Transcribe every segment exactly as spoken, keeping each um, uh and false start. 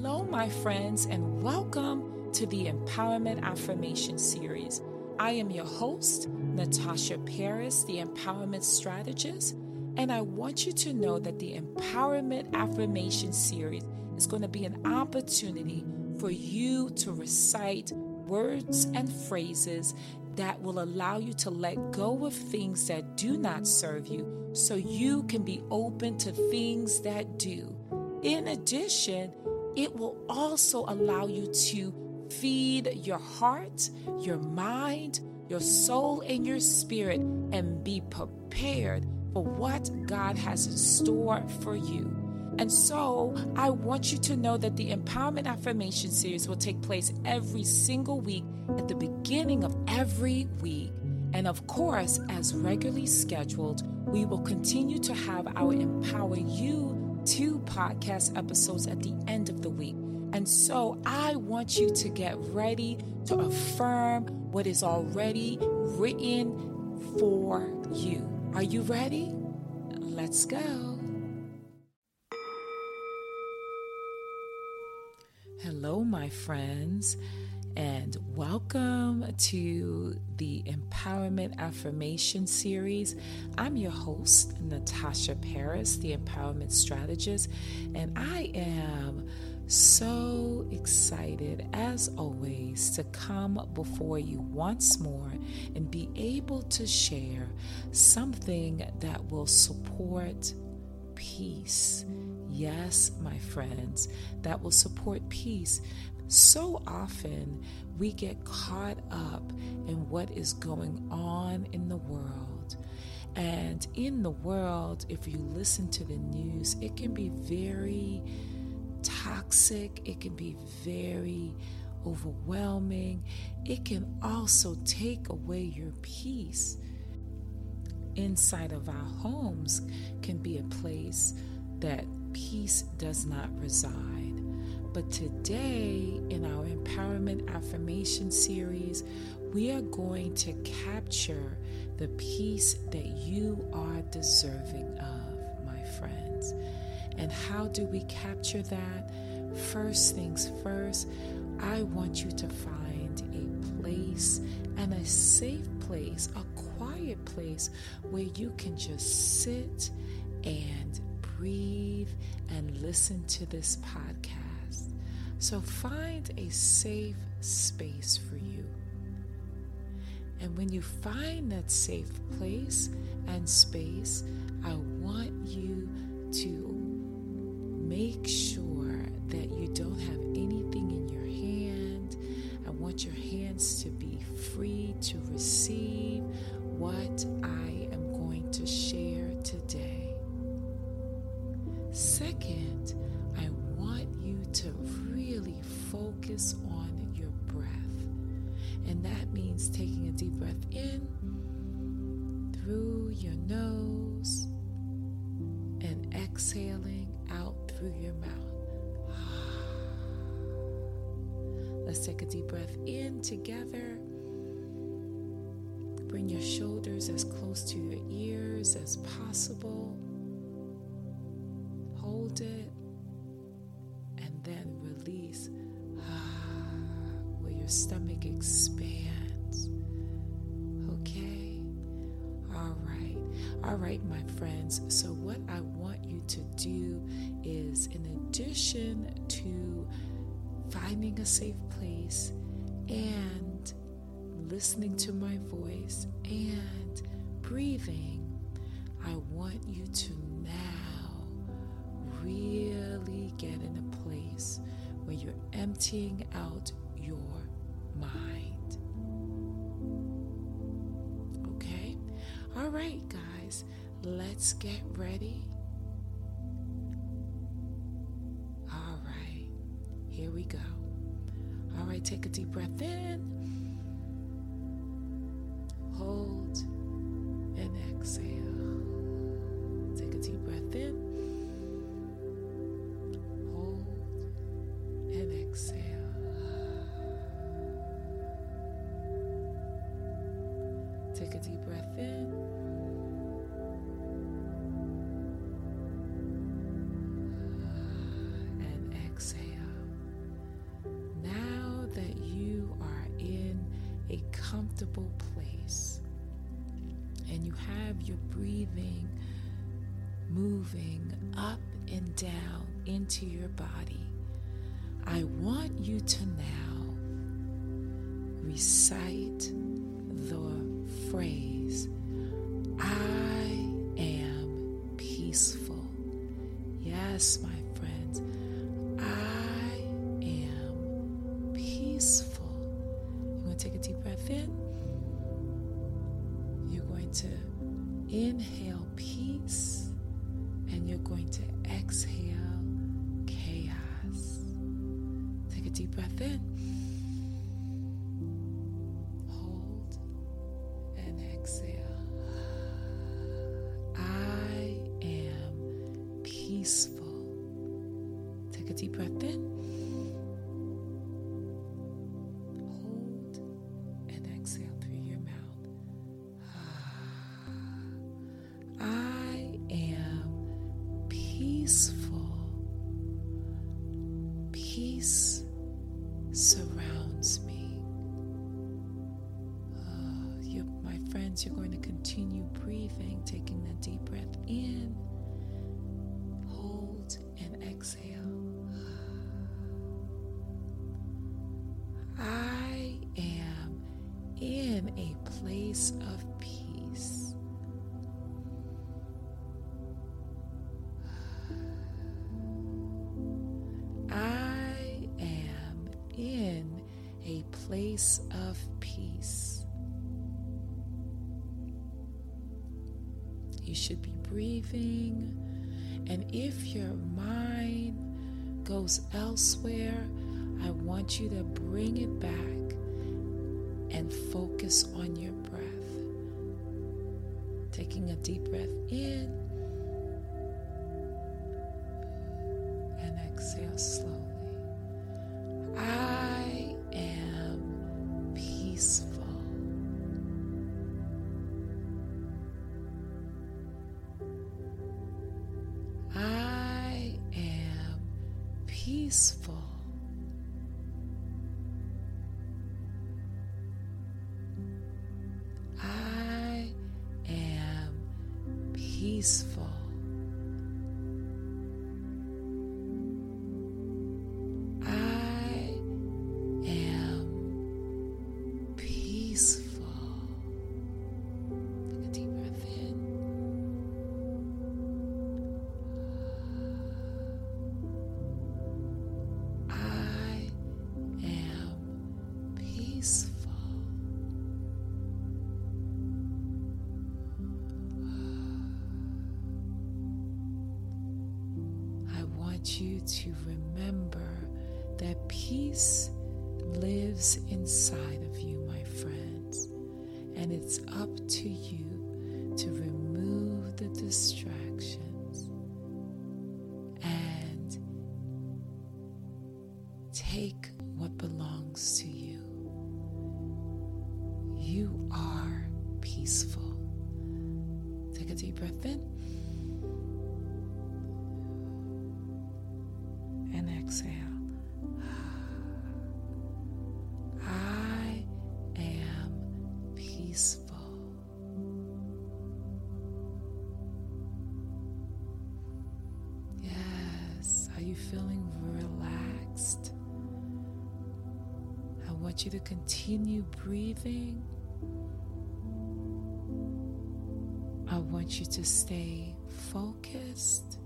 Hello, my friends, and welcome to the Empowerment Affirmations Series. I am your host, Natasha Paris, the Empowerment Strategist, and I want you to know that the Empowerment Affirmations Series is going to be an opportunity for you to recite words and phrases that will allow you to let go of things that do not serve you so you can be open to things that do. In addition, it will also allow you to feed your heart, your mind, your soul, and your spirit, and be prepared for what God has in store for you. And so I want you to know that the Empowerment Affirmation Series will take place every single week at the beginning of every week. And of course, as regularly scheduled, we will continue to have our Empower You Two podcast episodes at the end of the week. And so I want you to get ready to affirm what is already written for you. Are you ready? Let's go. Hello, my friends, and welcome to the Empowerment Affirmation Series. I'm your host, Natasha Paris, the Empowerment Strategist, and I am so excited, as always, to come before you once more and be able to share something that will support peace. Yes, my friends, that will support peace. So often we get caught up in what is going on in the world. And in the world, if you listen to the news, it can be very toxic. It can be very overwhelming. It can also take away your peace. Inside of our homes can be a place that peace does not reside. But today, in our Empowerment Affirmation Series, we are going to capture the peace that you are deserving of, my friends. And how do we capture that? First things first, I want you to find a place, and a safe place, a quiet place where you can just sit and breathe and listen to this podcast. So find a safe space for you. And when you find that safe place and space, I want you to make sure that you don't have anything in your hand. I want your hands to be free to receive what I am going to share today. Second, I want you to really focus on your breath. And that means taking a deep breath in through your nose and exhaling out through your mouth. Let's take a deep breath in together. Bring your shoulders as close to your ears as possible. Hold it. Then release, where your stomach expands. Okay? All right. All right, my friends. So what I want you to do is, in addition to finding a safe place and listening to my voice and breathing, I want you to now really get in a place where you're emptying out your mind. Okay? All right, guys, let's get ready. All right, here we go. All right, take a deep breath in, hold, and exhale. Take a deep breath in. Exhale. Take a deep breath in. And exhale. have your breathing moving up and down into your body, I want you to now recite the phrase, I am peaceful. Yes, my friends, I am peaceful. You're going to take a deep breath in. You're going to inhale peace, and you're going to exhale chaos. Take a deep breath in. Hold and exhale. I am peaceful. Take a deep breath in. Hold and exhale through your mouth. I am peaceful. Peace surrounds me. Oh, you, my friends, you're going to continue breathing, taking that deep breath in, hold, and exhale. I am in a place of peace. Place of peace. You should be breathing, and if your mind goes elsewhere, I want you to bring it back and focus on your breath. Taking a deep breath in and exhale slowly. Peaceful. I am peaceful. I am peaceful. Take a deep breath in. You to remember that peace lives inside of you, my friends, and it's up to you to remove the distractions and take what belongs to you. You are peaceful. Take a deep breath in. Exhale. I am peaceful. Yes. Are you feeling relaxed? I want you to continue breathing. I want you to stay focused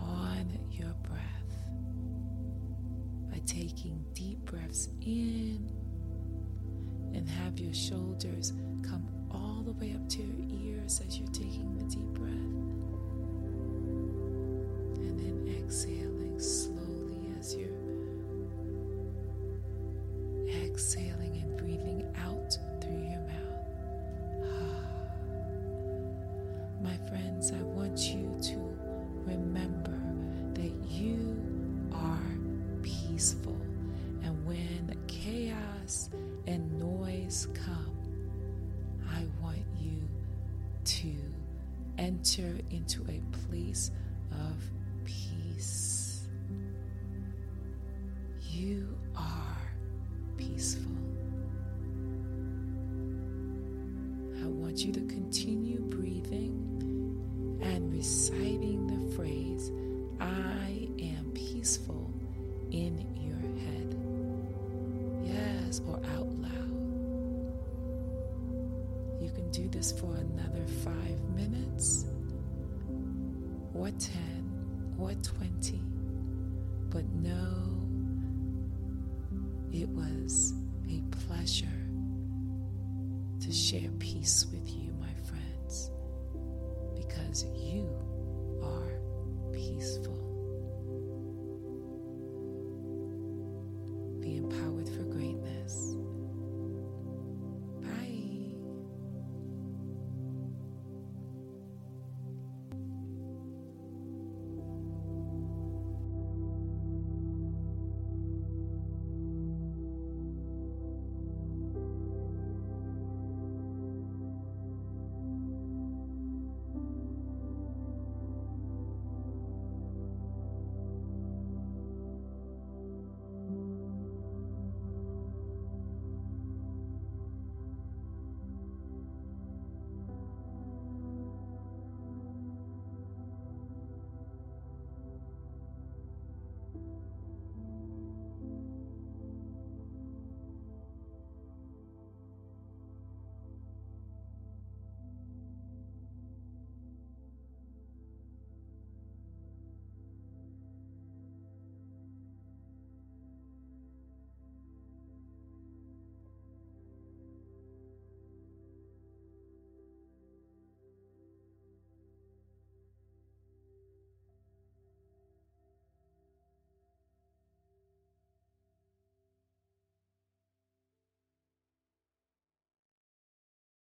on your breath. Taking deep breaths in, and have your shoulders come all the way up to your ears as you're taking the deep breath, and then exhaling slowly as you're exhaling and breathing out through your mouth. My friends, I want you to remember that you are peaceful, and when chaos and noise come, I want you to enter into a place of peace. You are peaceful. I want you to continue breathing. something and reciting the phrase, I am peaceful, in your head. Yes, or out loud. You can do this for another five minutes, or ten, or twenty, but know it was a pleasure to share peace with you, my friends, because you are peaceful.